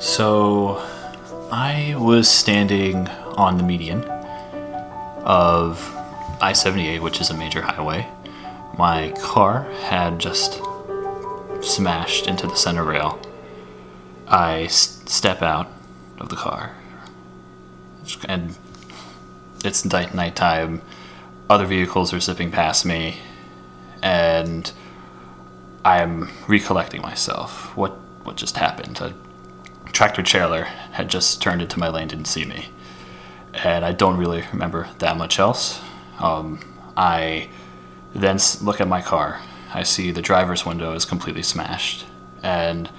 So I was standing on the median of I-78, which is a major highway. My car had just smashed into the center rail. I step out of the car, and it's nighttime. Other vehicles are zipping past me, and I'm recollecting myself. What just happened? A tractor trailer had just turned into my lane, didn't see me, and I don't really remember that much else. I then look at my car. I see the driver's window is completely smashed, and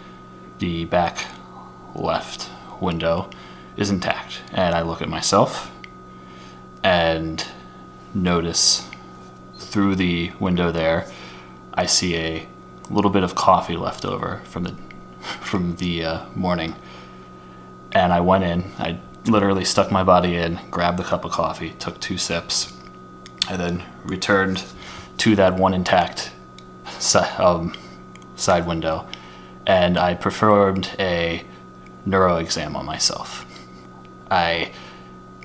the back left window is intact. And I look at myself and notice through the window there, I see a little bit of coffee left over from the morning. And I went in. I literally stuck my body in, grabbed the cup of coffee, took 2 sips, and then returned to that one intact side window, and I performed a neuro exam on myself. I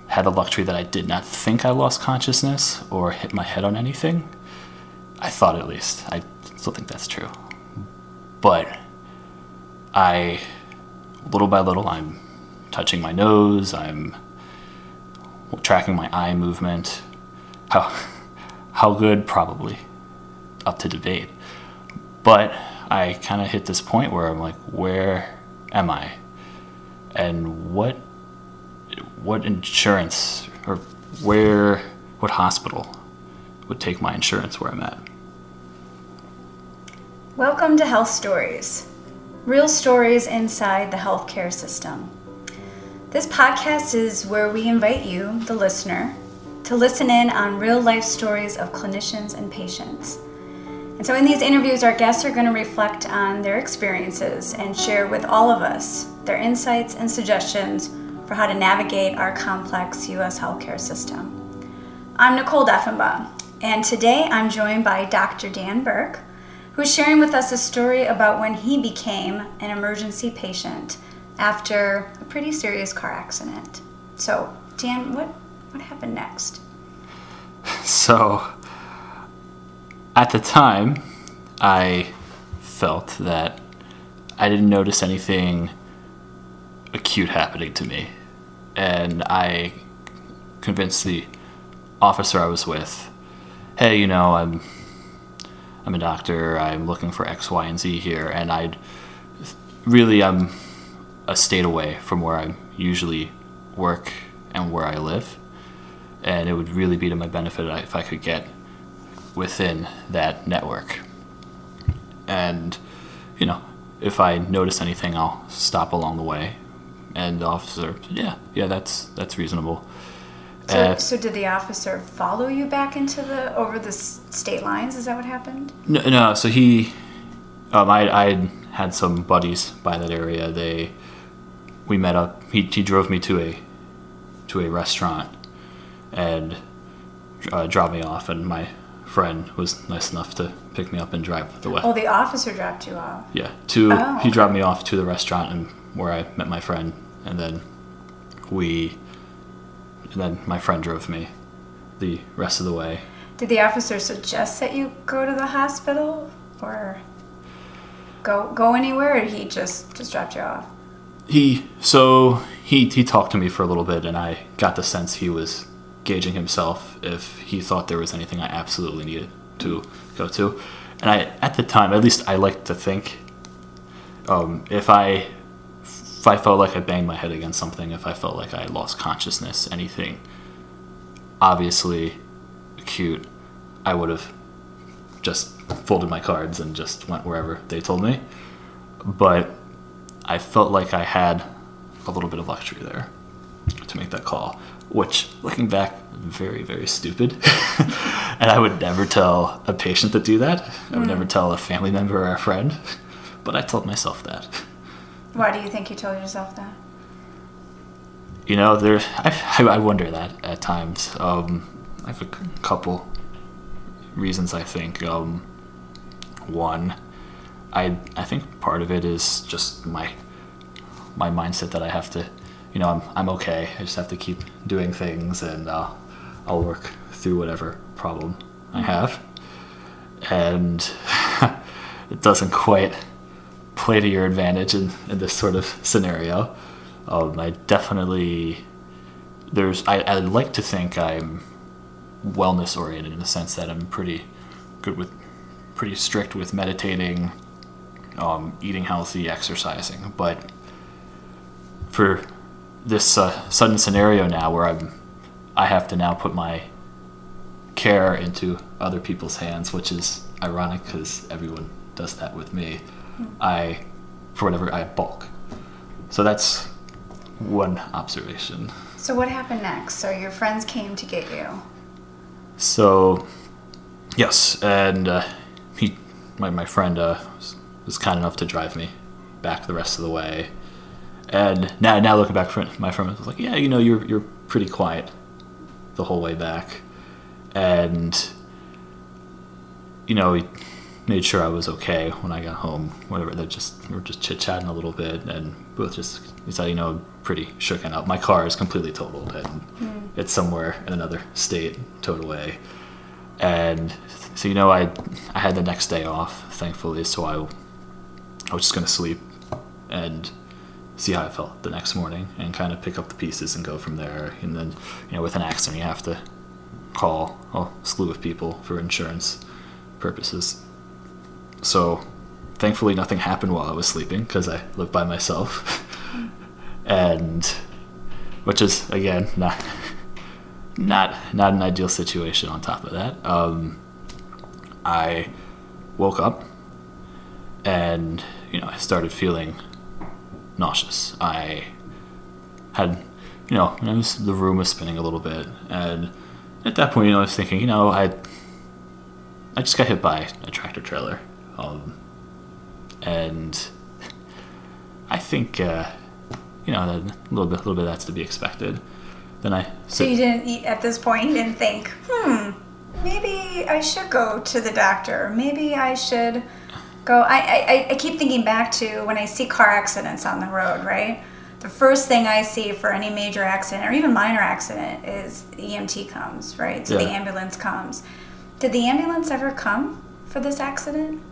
had the luxury that I did not think I lost consciousness or hit my head on anything. I thought, at least. I still think that's true. But I, little by little, I'm touching my nose, I'm tracking my eye movement. How good? Probably up to debate. But I kind of hit this point where I'm like, where am I? And what insurance or what hospital would take my insurance where I'm at? Welcome to Health Stories, real stories inside the healthcare system. This podcast is where we invite you, the listener, to listen in on real life stories of clinicians and patients. And so in these interviews, our guests are going to reflect on their experiences and share with all of us their insights and suggestions for how to navigate our complex U.S. healthcare system. I'm Nicole Deffenbaugh, and today I'm joined by Dr. Dan Burke, who's sharing with us a story about when he became an emergency patient after a pretty serious car accident. So, Dan, what happened next? So, at the time, I felt that I didn't notice anything acute happening to me. And I convinced the officer I was with, hey, you know, I'm a doctor, I'm looking for X, Y, and Z here, and I'm a state away from where I usually work and where I live. And it would really be to my benefit if I could get within that network. And, you know, if I notice anything, I'll stop along the way. And the officer, yeah, that's reasonable. So did the officer follow you back over the state lines? Is that what happened? No. So he, I had some buddies by that area. We met up. He drove me to a restaurant and dropped me off, and my friend was nice enough to pick me up and drive the way. Oh, the officer dropped you off? Yeah. He dropped me off to the restaurant and where I met my friend, and then my friend drove me the rest of the way. Did the officer suggest that you go to the hospital or go anywhere, or he just dropped you off? He talked to me for a little bit, and I got the sense he was gauging himself if he thought there was anything I absolutely needed to go to. And I, at the time, at least I like to think, if I felt like I banged my head against something, if I felt like I lost consciousness, anything obviously acute, I would have just folded my cards and just went wherever they told me. But I felt like I had a little bit of luxury there to make that call, which, looking back, very, very stupid. And I would never tell a patient to do that. I would never tell a family member or a friend. But I told myself that. Why do you think you told yourself that? You know, I wonder that at times. I have a couple reasons, I think. One, I think part of it is just my my mindset that I have to, you know, I'm okay. I just have to keep doing things, and I'll work through whatever problem I have. And it doesn't quite play to your advantage in this sort of scenario. I like to think I'm wellness oriented in the sense that I'm pretty strict with meditating, eating healthy, exercising. But for this sudden scenario now where I have to now put my care into other people's hands, which is ironic because everyone does that with me, I bulk. So that's one observation. So what happened next? So your friends came to get you. So, yes, and my friend was kind enough to drive me back the rest of the way. And now looking back, my friend was like, yeah, you know, you're pretty quiet the whole way back. And, you know, he made sure I was okay when I got home. Whatever, we were just chit-chatting a little bit, and both just decided, you know, pretty shooken up. My car is completely totaled, and it's somewhere in another state, towed away. And so, you know, I had the next day off, thankfully, so I was just going to sleep and see how I felt the next morning and kind of pick up the pieces and go from there. And then, you know, with an accident, you have to call a slew of people for insurance purposes. So thankfully nothing happened while I was sleeping because I live by myself. And which is, again, not an ideal situation on top of that. I woke up and, you know, I started feeling nauseous. I had, you know, the room was spinning a little bit, and at that point, you know, I was thinking, you know, I just got hit by a tractor trailer, and I think, you know, a little bit of that's to be expected. Then So you didn't eat at this point? You didn't think, maybe I should go to the doctor. Maybe I should go. I keep thinking back to when I see car accidents on the road, right? The first thing I see for any major accident or even minor accident is the EMT comes, right? So yeah. The ambulance comes. Did the ambulance ever come for this accident?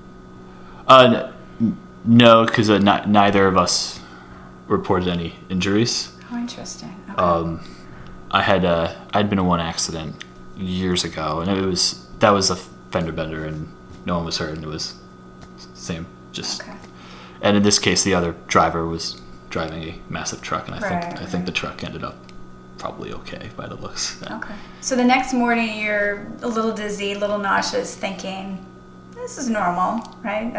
No, because neither of us reported any injuries. Oh, interesting. Okay. I'd been in one accident years ago, and that was a fender bender, and no one was hurt, and it was the same. Just okay. And in this case, the other driver was driving a massive truck, and I think the truck ended up probably okay by the looks. Okay. So the next morning you're a little dizzy, a little nauseous, thinking this is normal, right?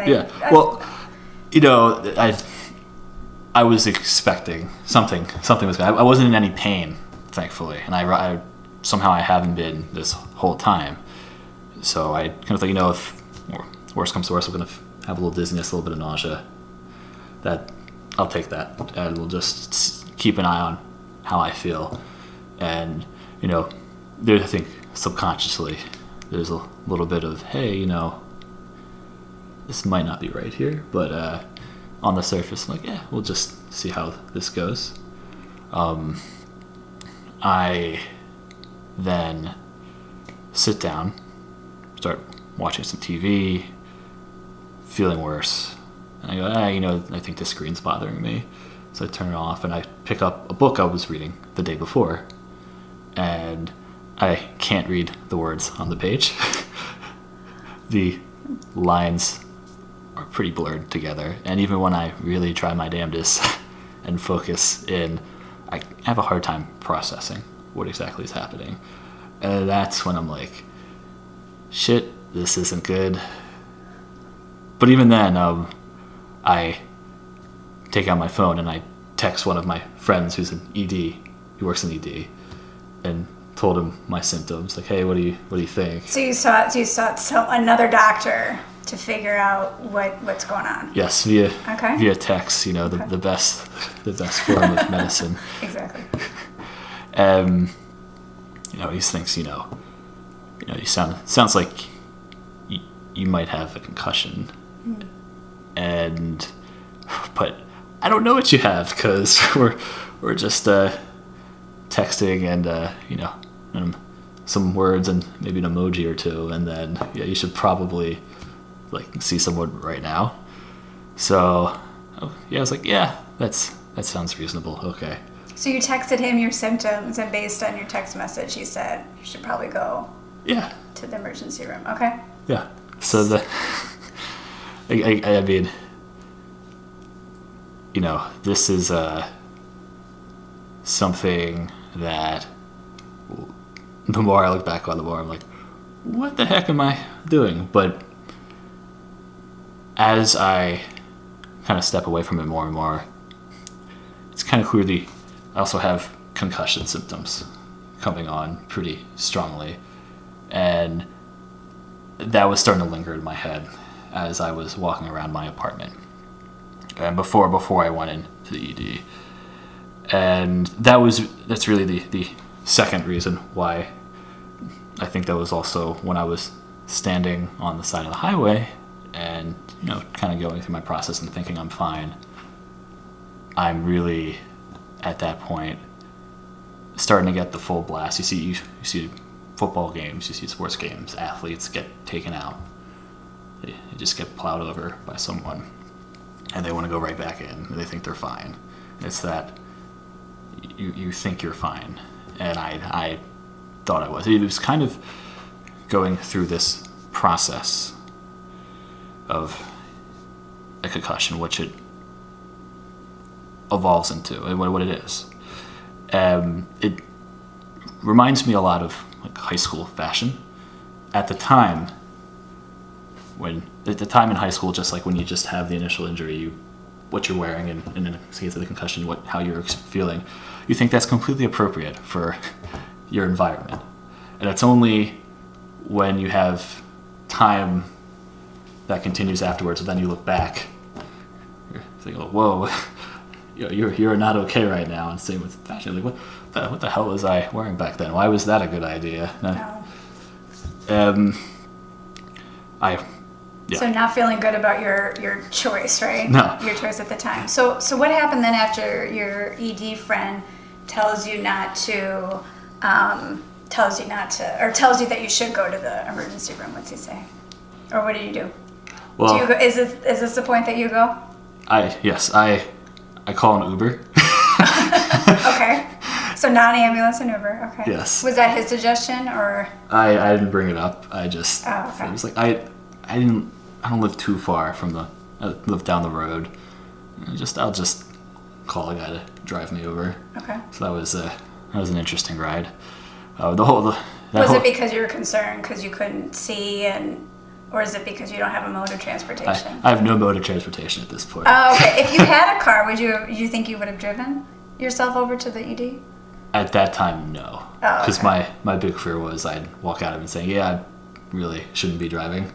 I was expecting something was going to happen. I wasn't in any pain, thankfully, and I somehow I haven't been this whole time. So I kind of thought, you know, if worse comes to worse, I'm going to have a little dizziness, a little bit of nausea. That I'll take that, and we'll just keep an eye on how I feel. And, you know, there's, I think, subconsciously, there's a little bit of, hey, you know, this might not be right here, but on the surface, I'm like, yeah, we'll just see how this goes. I then sit down, start watching some TV, feeling worse. And I go, you know, I think the screen's bothering me. So I turn it off, and I pick up a book I was reading the day before. And I can't read the words on the page. The lines are pretty blurred together. And even when I really try my damnedest and focus in, I have a hard time processing what exactly is happening. And that's when I'm like, shit, this isn't good. But even then, I take out my phone and I text one of my friends who's an ED, who works in ED, and told him my symptoms. Like, hey, what do you think? So you sought another doctor to figure out what's going on. Yes, via text. You know, okay. the best form of medicine. Exactly. You know, he thinks, you know, you sounds like you might have a concussion. And but I don't know what you have, because we're just texting and some words and maybe an emoji or two, and then yeah, you should probably like see someone right now. So yeah, I was like, yeah, that sounds reasonable. Okay. So you texted him your symptoms, and based on your text message, he said you should probably go to the emergency room. Okay. Yeah. So I mean, this is something that the more I look back on, the more I'm like, what the heck am I doing? But as I kind of step away from it more and more, it's kind of clearly I also have concussion symptoms coming on pretty strongly. And that was starting to linger in my head as I was walking around my apartment. And before I went into the ED. And that's really the second reason why I think that was also when I was standing on the side of the highway and, kind of going through my process and thinking I'm fine. I'm really, at that point, starting to get the full blast. You see football games, you see sports games, athletes get taken out. They just get plowed over by someone, and they want to go right back in, and they think they're fine. It's that you think you're fine. And I thought I was. It was kind of going through this process of a concussion, which it evolves into, and what it is. It reminds me a lot of like high school fashion. At the time in high school, just like when you just have the initial injury, what you're wearing, and in the case of the concussion, how you're feeling, you think that's completely appropriate for your environment. And it's only when you have time that continues afterwards, and then you look back, you're thinking, whoa, you're not okay right now. And same with fashion. Like, what the hell was I wearing back then? Why was that a good idea? Yeah. So not feeling good about your choice, right? No. Your choice at the time. So what happened then after your ED friend tells you that you should go to the emergency room? What's he say? Or what do you do? Well, is this the point that you go? I call an Uber. Okay. So non-ambulance and Uber. Okay. Yes. Was that his suggestion or? I didn't bring it up. I just. Oh, okay. It was like I don't live too far from I live down the road. I'll just call a guy to drive me over. Okay. So that was an interesting ride. Was it because you were concerned because you couldn't see, or is it because you don't have a mode of transportation? I have no mode of transportation at this point. Oh, okay. If you had a car, do you think you would have driven yourself over to the ED? At that time, no. Oh. Because okay. my big fear was I'd walk out of it and say, yeah, I really shouldn't be driving.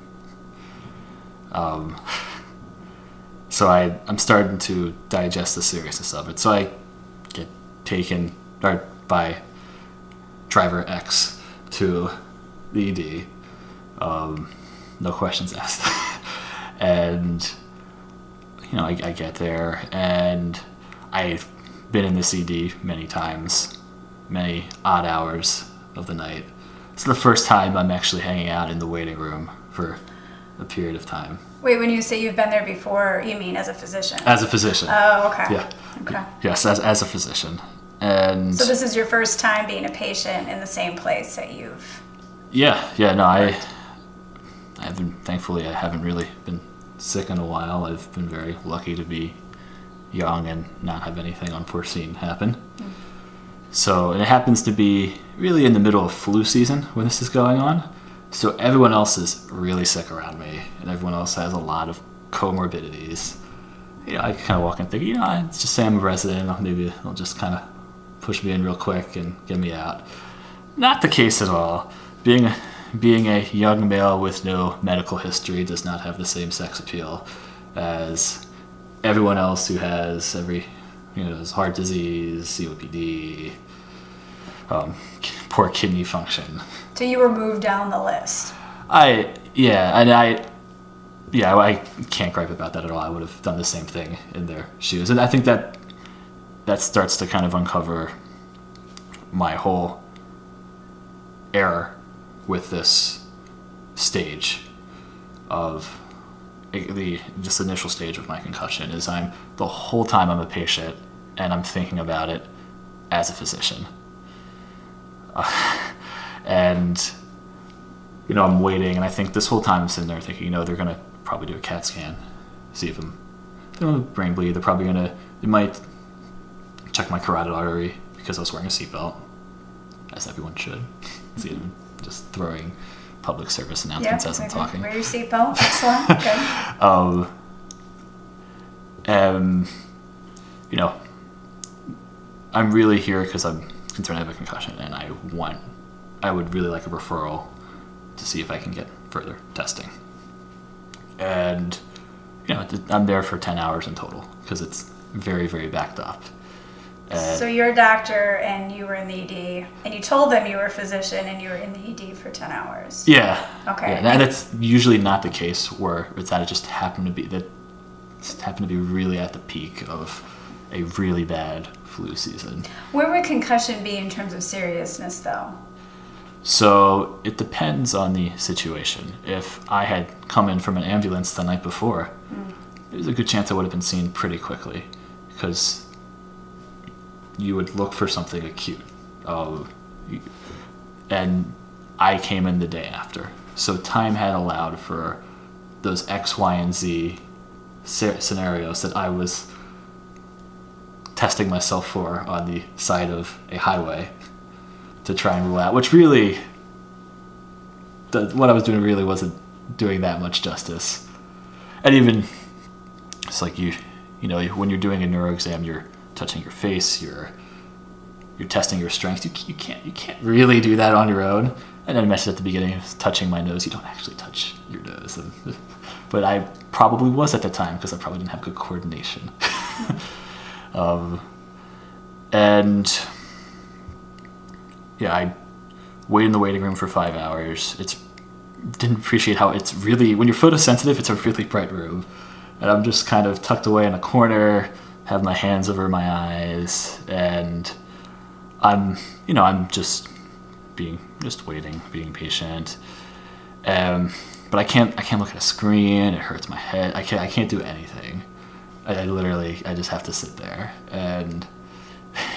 So I'm starting to digest the seriousness of it. So I get taken by driver X to the ED, no questions asked, and I get there, and I've been in this ED many times, many odd hours of the night. It's the first time I'm actually hanging out in the waiting room for a period of time. Wait, when you say you've been there before, you mean as a physician? As a physician. Oh, okay. Yeah. Okay. Yes, as a physician. And so this is your first time being a patient in the same place that you've... Yeah, no, I haven't really been sick in a while. I've been very lucky to be young and not have anything unforeseen happen. Mm-hmm. So, and it happens to be really in the middle of flu season when this is going on. So everyone else is really sick around me, and everyone else has a lot of comorbidities. I kind of walk in and think, I just say I'm a resident, maybe they'll just kind of push me in real quick and get me out. Not the case at all. Being a young male with no medical history does not have the same sex appeal as everyone else who has every, heart disease, COPD, poor kidney function. So you were moved down the list. I yeah, I can't gripe about that at all. I would have done the same thing in their shoes. And I think that starts to kind of uncover my whole error with this stage of this initial stage of my concussion is I'm the whole time I'm a patient and I'm thinking about it as a physician. And, you know, I'm waiting, and I think this whole time I'm sitting there thinking, you know, they're going to probably do a CAT scan, see if they don't have a brain bleed. They're probably going to, they might check my carotid artery because I was wearing a seatbelt, as everyone should. See, I'm just throwing public service announcements as I'm talking. Wear your seatbelt, excellent, okay. You know, I'm really here because I'm concerned I have a concussion, and I would really like a referral to see if I can get further testing. And, you know, I'm there for 10 hours in total because it's very, very backed up. So you're a doctor and you were in the ED, and you told them you were a physician and you were in the ED for 10 hours. Yeah. Okay. Yeah, and that's usually not the case where it's that it just happened to be really at the peak of a really bad flu season. Where would concussion be in terms of seriousness, though? So it depends on the situation. If I had come in from an ambulance the night before, there's a good chance I would have been seen pretty quickly because you would look for something acute. And I came in the day after. So time had allowed for those X, Y, and Z scenarios that I was testing myself for on the side of a highway to try and rule out, which really, what I was doing really wasn't doing that much justice. And even, it's like you know, when you're doing a neuro exam, you're touching your face, you're testing your strength. You can't really do that on your own. And I mentioned at the beginning, touching my nose, you don't actually touch your nose. But I probably was at the time because I probably didn't have good coordination. And yeah, I waited in the waiting room for 5 hours. Didn't appreciate how it's really, when you're photosensitive, it's a really bright room, and I'm just kind of tucked away in a corner, have my hands over my eyes, and I'm just waiting, being patient. But I can't look at a screen. It hurts my head. I can't do anything. I just have to sit there. And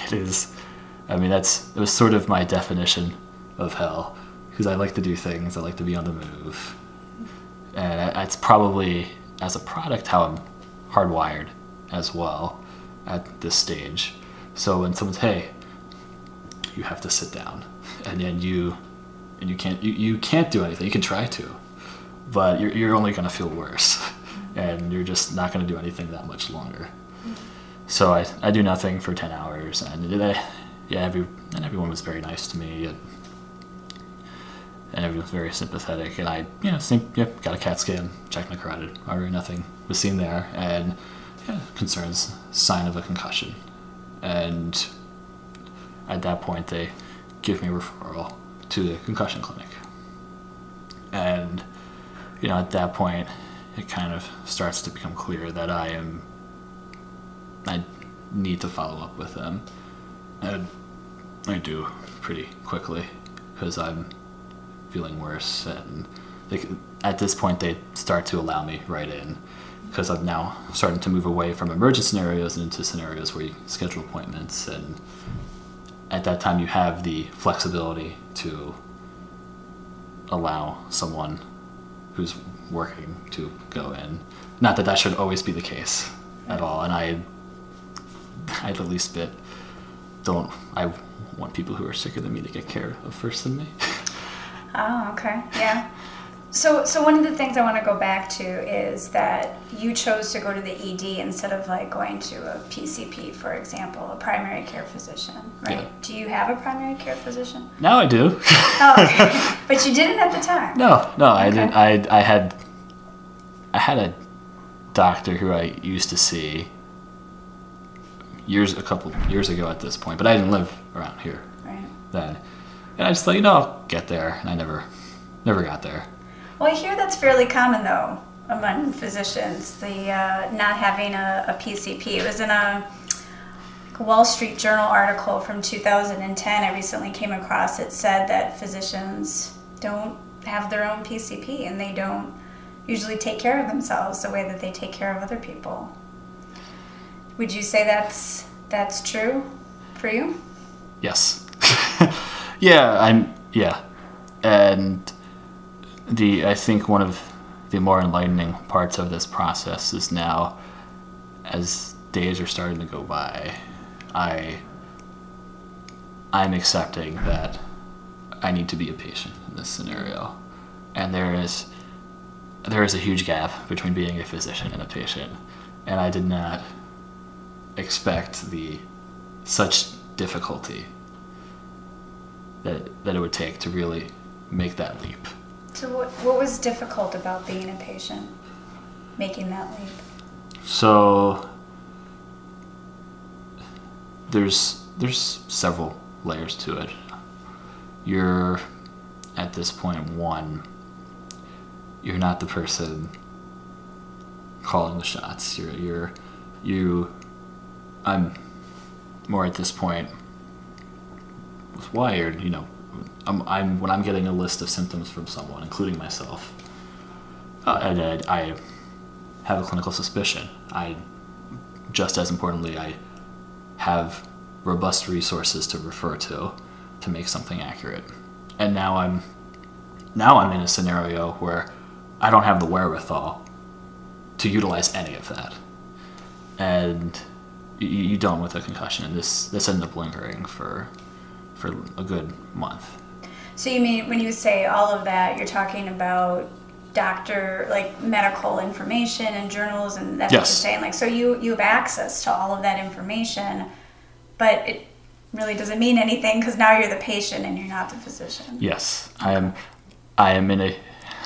it was sort of my definition of hell, because I like to do things, I like to be on the move. And it's probably, as a product, how I'm hardwired as well at this stage. So when someone's, hey, you have to sit down, and then you can't do anything. You can try to, but you're only gonna feel worse. And you're just not going to do anything that much longer. So I do nothing for 10 hours. And everyone was very nice to me. And everyone was very sympathetic. And got a CAT scan, checked my carotid artery, nothing was seen there. And concerns, sign of a concussion. And at that point, they give me a referral to the concussion clinic. And, you know, at that point, it kind of starts to become clear that I need to follow up with them. And I do pretty quickly because I'm feeling worse. And at this point, they start to allow me right in because I'm now starting to move away from emergent scenarios and into scenarios where you schedule appointments. And at that time, you have the flexibility to allow someone who's working to go in. Not that should always be the case at all, and I the least bit don't. I want people who are sicker than me to get care of first than me. Oh, okay, yeah. So one of the things I want to go back to is that you chose to go to the ED instead of like going to a PCP, for example, a primary care physician, right? Yeah. Do you have a primary care physician? Now I do. Oh, okay. But you didn't at the time. No, okay. I didn't. I had a doctor who I used to see a couple years ago at this point, but I didn't live around here then. And I just thought, you know, I'll get there, and I never got there. Well, I hear that's fairly common, though, among physicians, the not having a PCP. It was in a Wall Street Journal article from 2010 I recently came across. It said that physicians don't have their own PCP and they don't usually take care of themselves the way that they take care of other people. Would you say that's true for you? Yes. Yeah. And I think one of the more enlightening parts of this process is now, as days are starting to go by, I'm accepting that I need to be a patient in this scenario, and there is a huge gap between being a physician and a patient, and I did not expect such difficulty that it would take to really make that leap. So what was difficult about being a patient, making that leap? So there's several layers to it. You're at this point, one, you're not the person calling the shots. I'm more at this point wired, when I'm getting a list of symptoms from someone, including myself, and I have a clinical suspicion, just as importantly, I have robust resources to refer to make something accurate. And now I'm in a scenario where I don't have the wherewithal to utilize any of that. And you don't with a concussion, and this ended up lingering for a good month. So you mean when you say all of that, you're talking about medical information and journals and that's Yes. What you're saying. So you have access to all of that information, but it really doesn't mean anything because now you're the patient and you're not the physician. Yes. I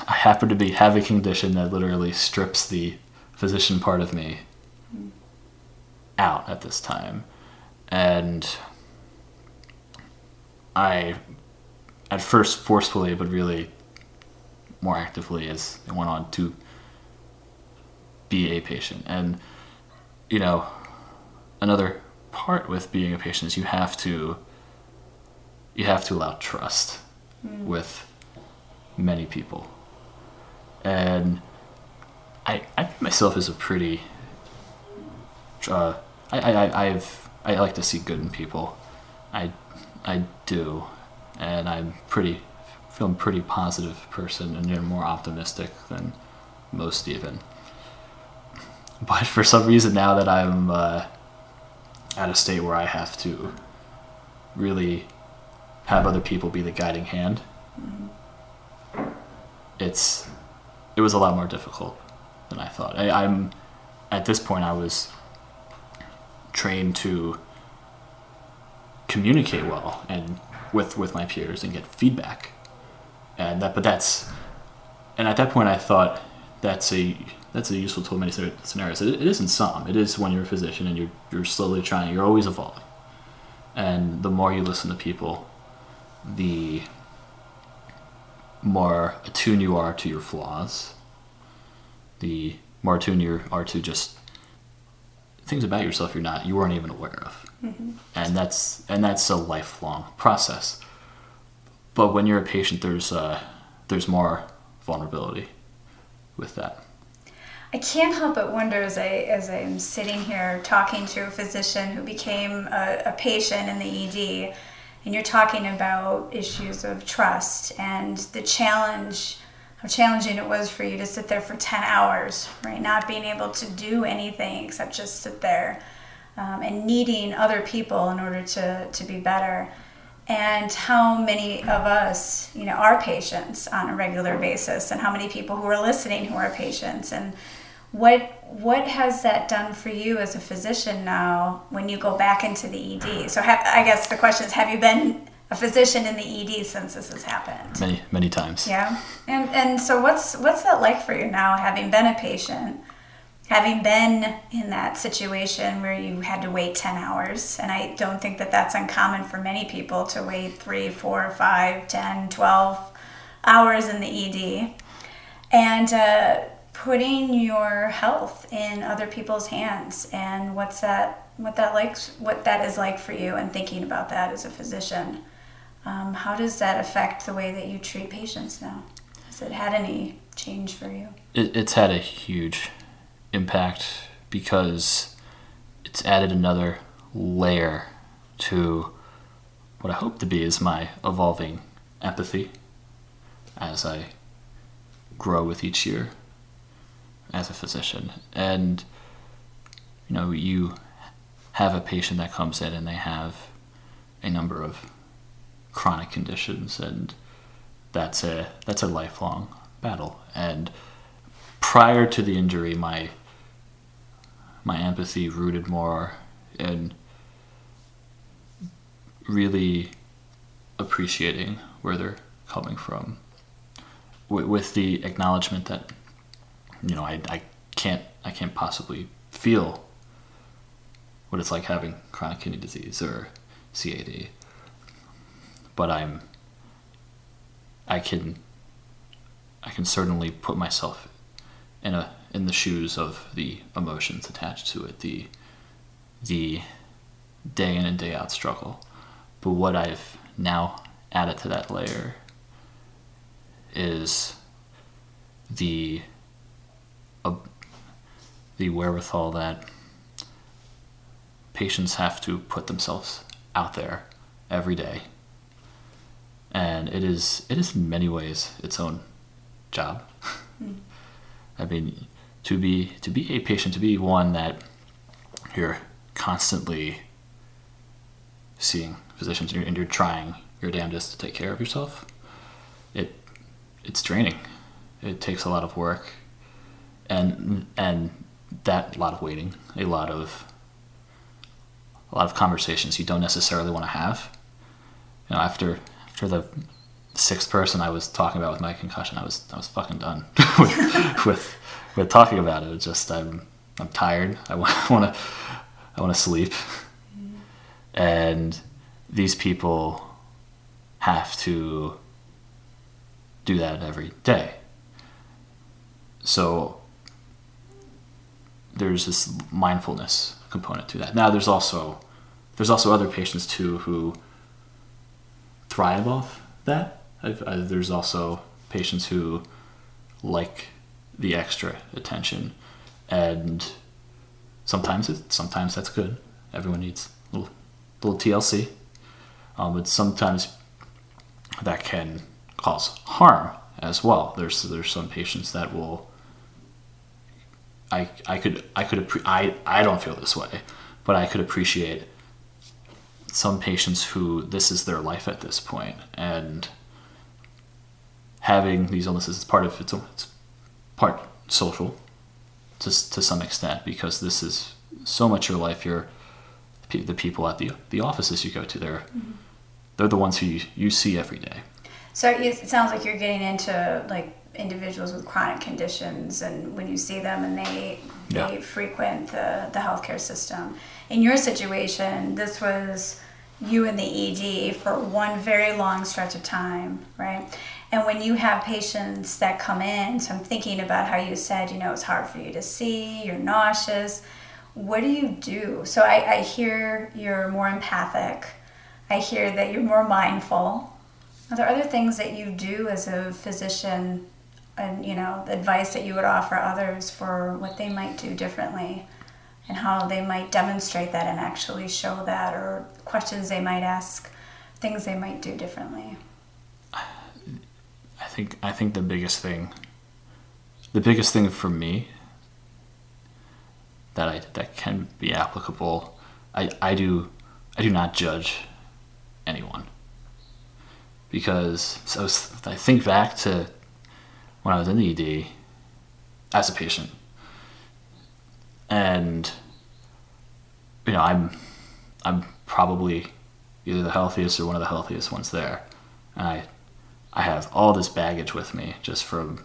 happen to have a condition that literally strips the physician part of me out at this time. And I, at first forcefully, but really more actively as I went on, to be a patient. And, another part with being a patient is you have to allow trust with many people. And I view myself as a pretty, I like to see good in people. I do, and I'm pretty positive person, and you're more optimistic than most even. But for some reason, now that I'm at a state where I have to really have other people be the guiding hand, it was a lot more difficult than I thought. I'm at this point, I was trained to communicate well and with my peers and get feedback. And at that point I thought that's a useful tool in many scenarios. It is in some. It is when you're a physician and you're slowly trying. You're always evolving, and the more you listen to people, the more attuned you are to your flaws. The more attuned you are to just things about yourself you weren't even aware of, and that's a lifelong process. But when you're a patient, there's more vulnerability with that. I can't help but wonder as I'm sitting here talking to a physician who became a patient in the ED, and you're talking about issues of trust and the challenge, how challenging it was for you to sit there for 10 hours, right? Not being able to do anything except just sit there, and needing other people in order to be better. And how many of us, are patients on a regular basis, and how many people who are listening who are patients, and what has that done for you as a physician now when you go back into the ED? So I guess the question is, have you been a physician in the ED since this has happened? Many, many times. Yeah, and so what's that like for you now, having been a patient? Having been in that situation where you had to wait 10 hours, and I don't think that that's uncommon for many people to wait 3, 4, 5, 10, 12 hours in the ED. And putting your health in other people's hands and what that is like for you, and thinking about that as a physician. How does that affect the way that you treat patients now? Has it had any change for you? It's had a huge impact because it's added another layer to what I hope to be is my evolving empathy as I grow with each year as a physician. And, you know, you have a patient that comes in and they have a number of chronic conditions, and that's a lifelong battle. And prior to the injury, my empathy rooted more in really appreciating where they're coming from, with the acknowledgement that, you know, I can't possibly feel what it's like having chronic kidney disease or CAD, but I can certainly put myself in the shoes of the emotions attached to it, the day in and day out struggle. But what I've now added to that layer is the wherewithal that patients have to put themselves out there every day, and it is in many ways its own job. Mm. I mean, to be a patient, to be one that you're constantly seeing physicians and you're trying your damnedest to take care of yourself, it's draining. It takes a lot of work, and that a lot of waiting, a lot of conversations you don't necessarily want to have. You know, after the sixth person I was talking about with my concussion, I was fucking done with talking about it. It's just I'm tired. I want to sleep. And these people have to do that every day. So there's this mindfulness component to that. Now there's also other patients too who thrive off that. There's also patients who like the extra attention, and sometimes that's good. Everyone needs a little TLC, but sometimes that can cause harm as well. There's some patients that will. I don't feel this way, but I could appreciate some patients who this is their life at this point, and having these illnesses is part social, just to some extent, because this is so much your life. The people at the offices you go to, they're the ones who you see every day. So it sounds like you're getting into like individuals with chronic conditions, and when you see them and they frequent the healthcare system. In your situation, this was you in the ED for one very long stretch of time, right? And when you have patients that come in, so I'm thinking about how you said, you know, it's hard for you to see, you're nauseous. What do you do? So I hear you're more empathic. I hear that you're more mindful. Are there other things that you do as a physician, and, you know, advice that you would offer others for what they might do differently and how they might demonstrate that and actually show that, or questions they might ask, things they might do differently? I think the biggest thing for me that can be applicable, I do not judge anyone, because I think back to when I was in the ED as a patient, and, you know, I'm probably either the healthiest or one of the healthiest ones there, and I have all this baggage with me just from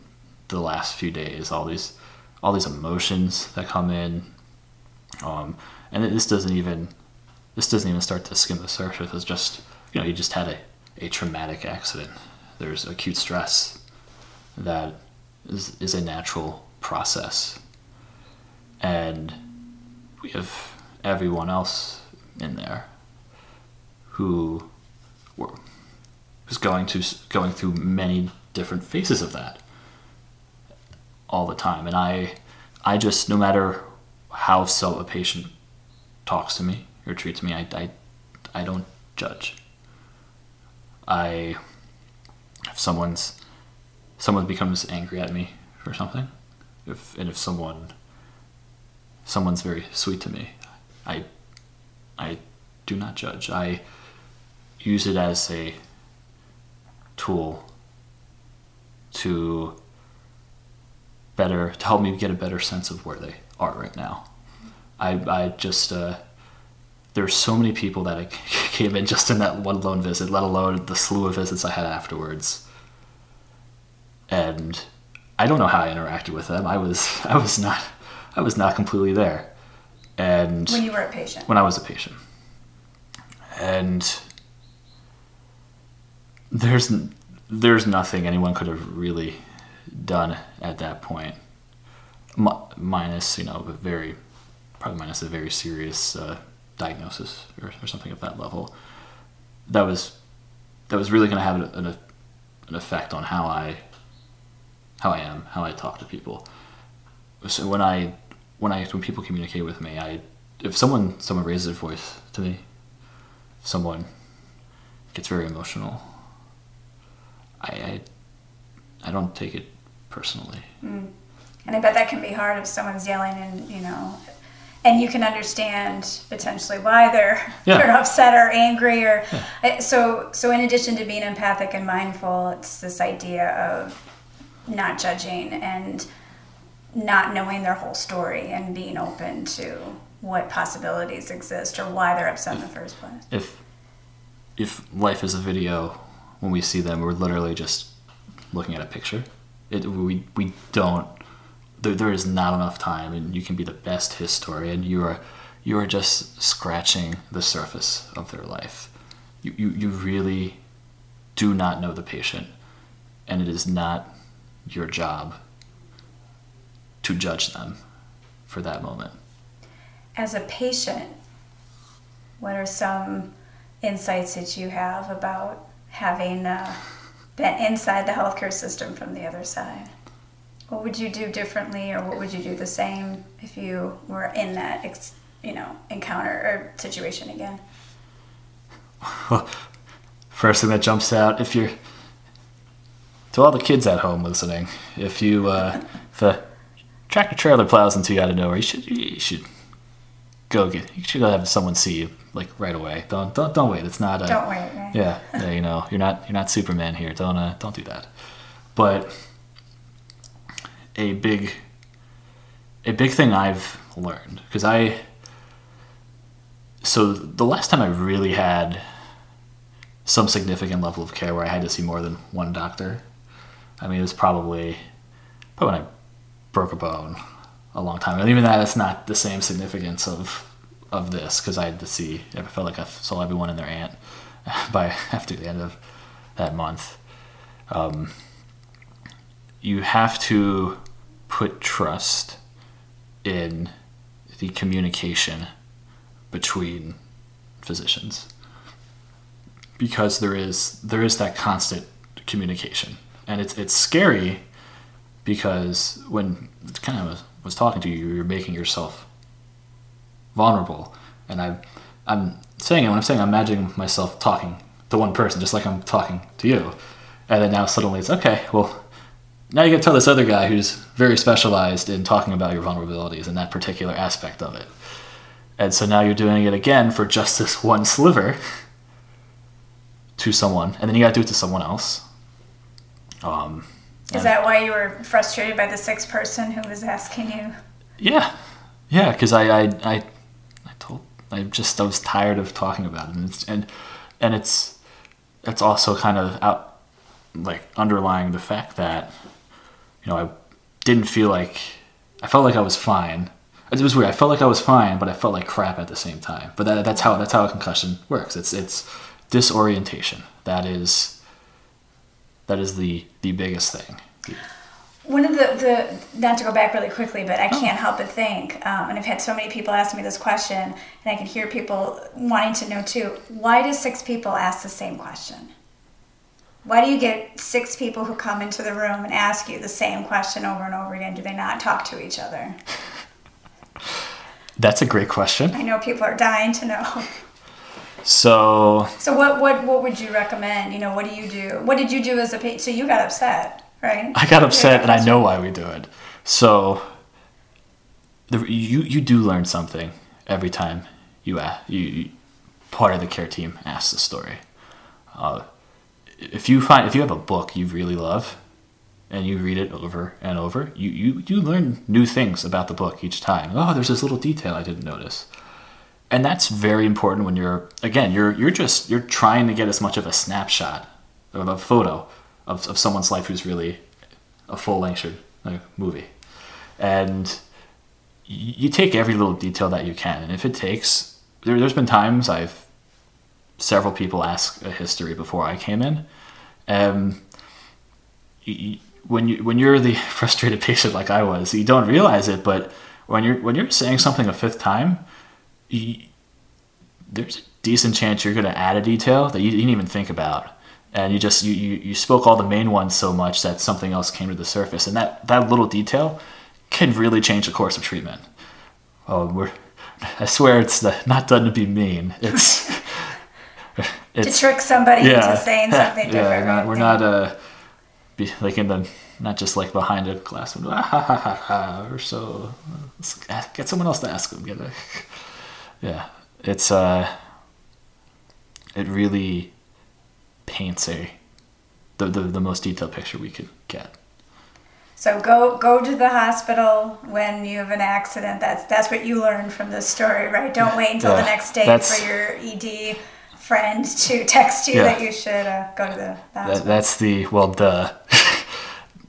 the last few days, all these emotions that come in. And this doesn't even start to skim the surface. It's just, you know, you just had a traumatic accident. There's acute stress that is a natural process. And we have everyone else in there who was going through many different phases of that all the time. And I just, no matter how a patient talks to me or treats me, I don't judge. If someone becomes angry at me for something, if someone's very sweet to me, I do not judge. I use it as a tool to help me get a better sense of where they are right now. I just there's so many people that I came in just in that one lone visit, let alone the slew of visits I had afterwards. And I don't know how I interacted with them. I was not completely there. And when you were a patient. When I was a patient. And there's nothing anyone could have really done at that point, minus a very serious diagnosis or something of that level. That was really going to have an effect on how I am, how I talk to people. So when people communicate with me, if someone raises their voice to me, if someone gets very emotional, I don't take it personally. Mm. And I bet that can be hard if someone's yelling and, and you can understand potentially why they're upset or angry or so in addition to being empathic and mindful, it's this idea of not judging and not knowing their whole story and being open to what possibilities exist or why they're upset in the first place. If life is a video, when we see them, we're literally just looking at a picture. We don't. There is not enough time, and you can be the best historian. You are just scratching the surface of their life. You really do not know the patient, and it is not your job to judge them for that moment. As a patient, what are some insights that you have about having been inside the healthcare system from the other side? What would you do differently, or what would you do the same if you were in that, encounter or situation again? Well, first thing that jumps out, to all the kids at home listening, if a tractor trailer plows into you out of nowhere, you should go have someone see you right away. Don't wait. It's not. Don't wait. Right? Yeah. You're not Superman here. Don't do that. But a big thing I've learned, because the last time I really had some significant level of care where I had to see more than one doctor, it was probably when I broke a bone a long time. And even that, it's not the same significance of this, because I felt like I saw everyone and their aunt after the end of that month. You have to put trust in the communication between physicians, because there is that constant communication, and it's scary, because when it's kind of was talking to you, you're making yourself vulnerable. And I'm imagining myself talking to one person, just like I'm talking to you. And then now suddenly it's okay, well, now you get to tell this other guy who's very specialized in talking about your vulnerabilities and that particular aspect of it. And so now you're doing it again for just this one sliver to someone, and then you got to do it to someone else. Is that why you were frustrated by the sixth person who was asking you? Yeah, because I was tired of talking about it, and it's also kind of out, underlying the fact that I didn't feel like I felt like I was fine. It was weird. I felt like I was fine, but I felt like crap at the same time. But that's how a concussion works. It's disorientation. That is the biggest thing. One of the not to go back really quickly, but I can't help but think, and I've had so many people ask me this question, and I can hear people wanting to know too, why do six people ask the same question? Why do you get six people who come into the room and ask you the same question over and over again? Do they not talk to each other? That's a great question. I know people are dying to know. So what would you recommend? You know, what do you do? What did you do as a patient? So you got upset. Right. I got upset, and I know why we do it. So you do learn something every time you part of the care team asks the story. If you have a book you really love, and you read it over and over, you learn new things about the book each time. Oh, there's this little detail I didn't notice, and that's very important when you're trying to get as much of a snapshot of a photo of someone's life who's really a full-length movie. And you take every little detail that you can. And if it takes... There's been times I've... Several people ask a history before I came in. When you're the frustrated patient like I was, you don't realize it, but when you're saying something a fifth time, there's a decent chance you're going to add a detail that you didn't even think about. And you just you spoke all the main ones so much that something else came to the surface, and that little detail can really change the course of treatment. I swear it's not done to be mean. It's to trick somebody into saying something different. Yeah, we're not like behind a glass window. Or so get someone else to ask them. It really paints the most detailed picture we could get. So go to the hospital when you have an accident. That's what you learned from this story, right? Don't wait until the next day for your ED friend to text you that you should go to the hospital. That's the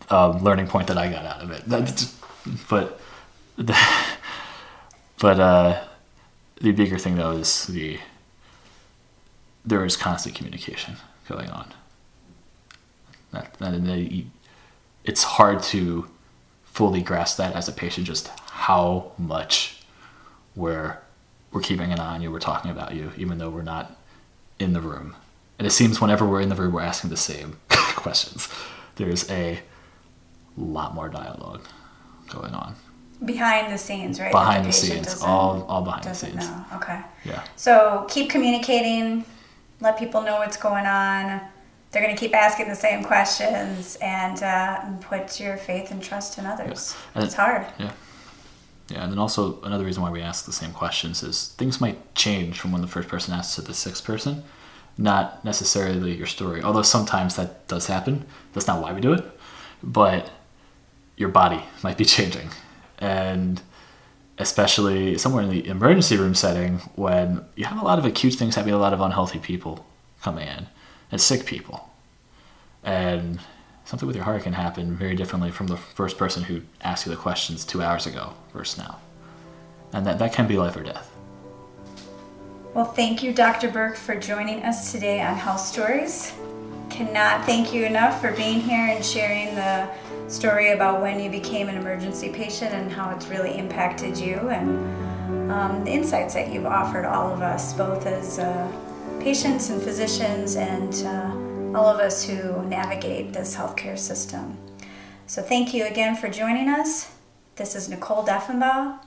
learning point that I got out of it. But the bigger thing though is there is constant communication going on. It's hard to fully grasp that as a patient, just how much we're keeping an eye on you, we're talking about you, even though we're not in the room. And it seems whenever we're in the room, we're asking the same questions. There's a lot more dialogue going on. Behind the scenes, right? Behind the scenes, all behind the scenes. Know. Okay. Yeah. So keep communicating. Let people know what's going on. They're going to keep asking the same questions and put your faith and trust in others. Yeah. It's hard. Yeah. Yeah. And then also another reason why we ask the same questions is things might change from when the first person asks to the sixth person, not necessarily your story. Although sometimes that does happen. That's not why we do it, but your body might be changing. And especially somewhere in the emergency room setting when you have a lot of acute things happening, a lot of unhealthy people coming in and sick people, and something with your heart can happen very differently from the first person who asked you the questions 2 hours ago versus now, and that can be life or death. Well, thank you, Dr. Burke, for joining us today on Health Stories. Cannot thank you enough for being here and sharing the story about when you became an emergency patient and how it's really impacted you, and the insights that you've offered all of us, both as patients and physicians and all of us who navigate this healthcare system. So thank you again for joining us. This is Nicole Deffenbaugh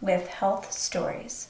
with Health Stories.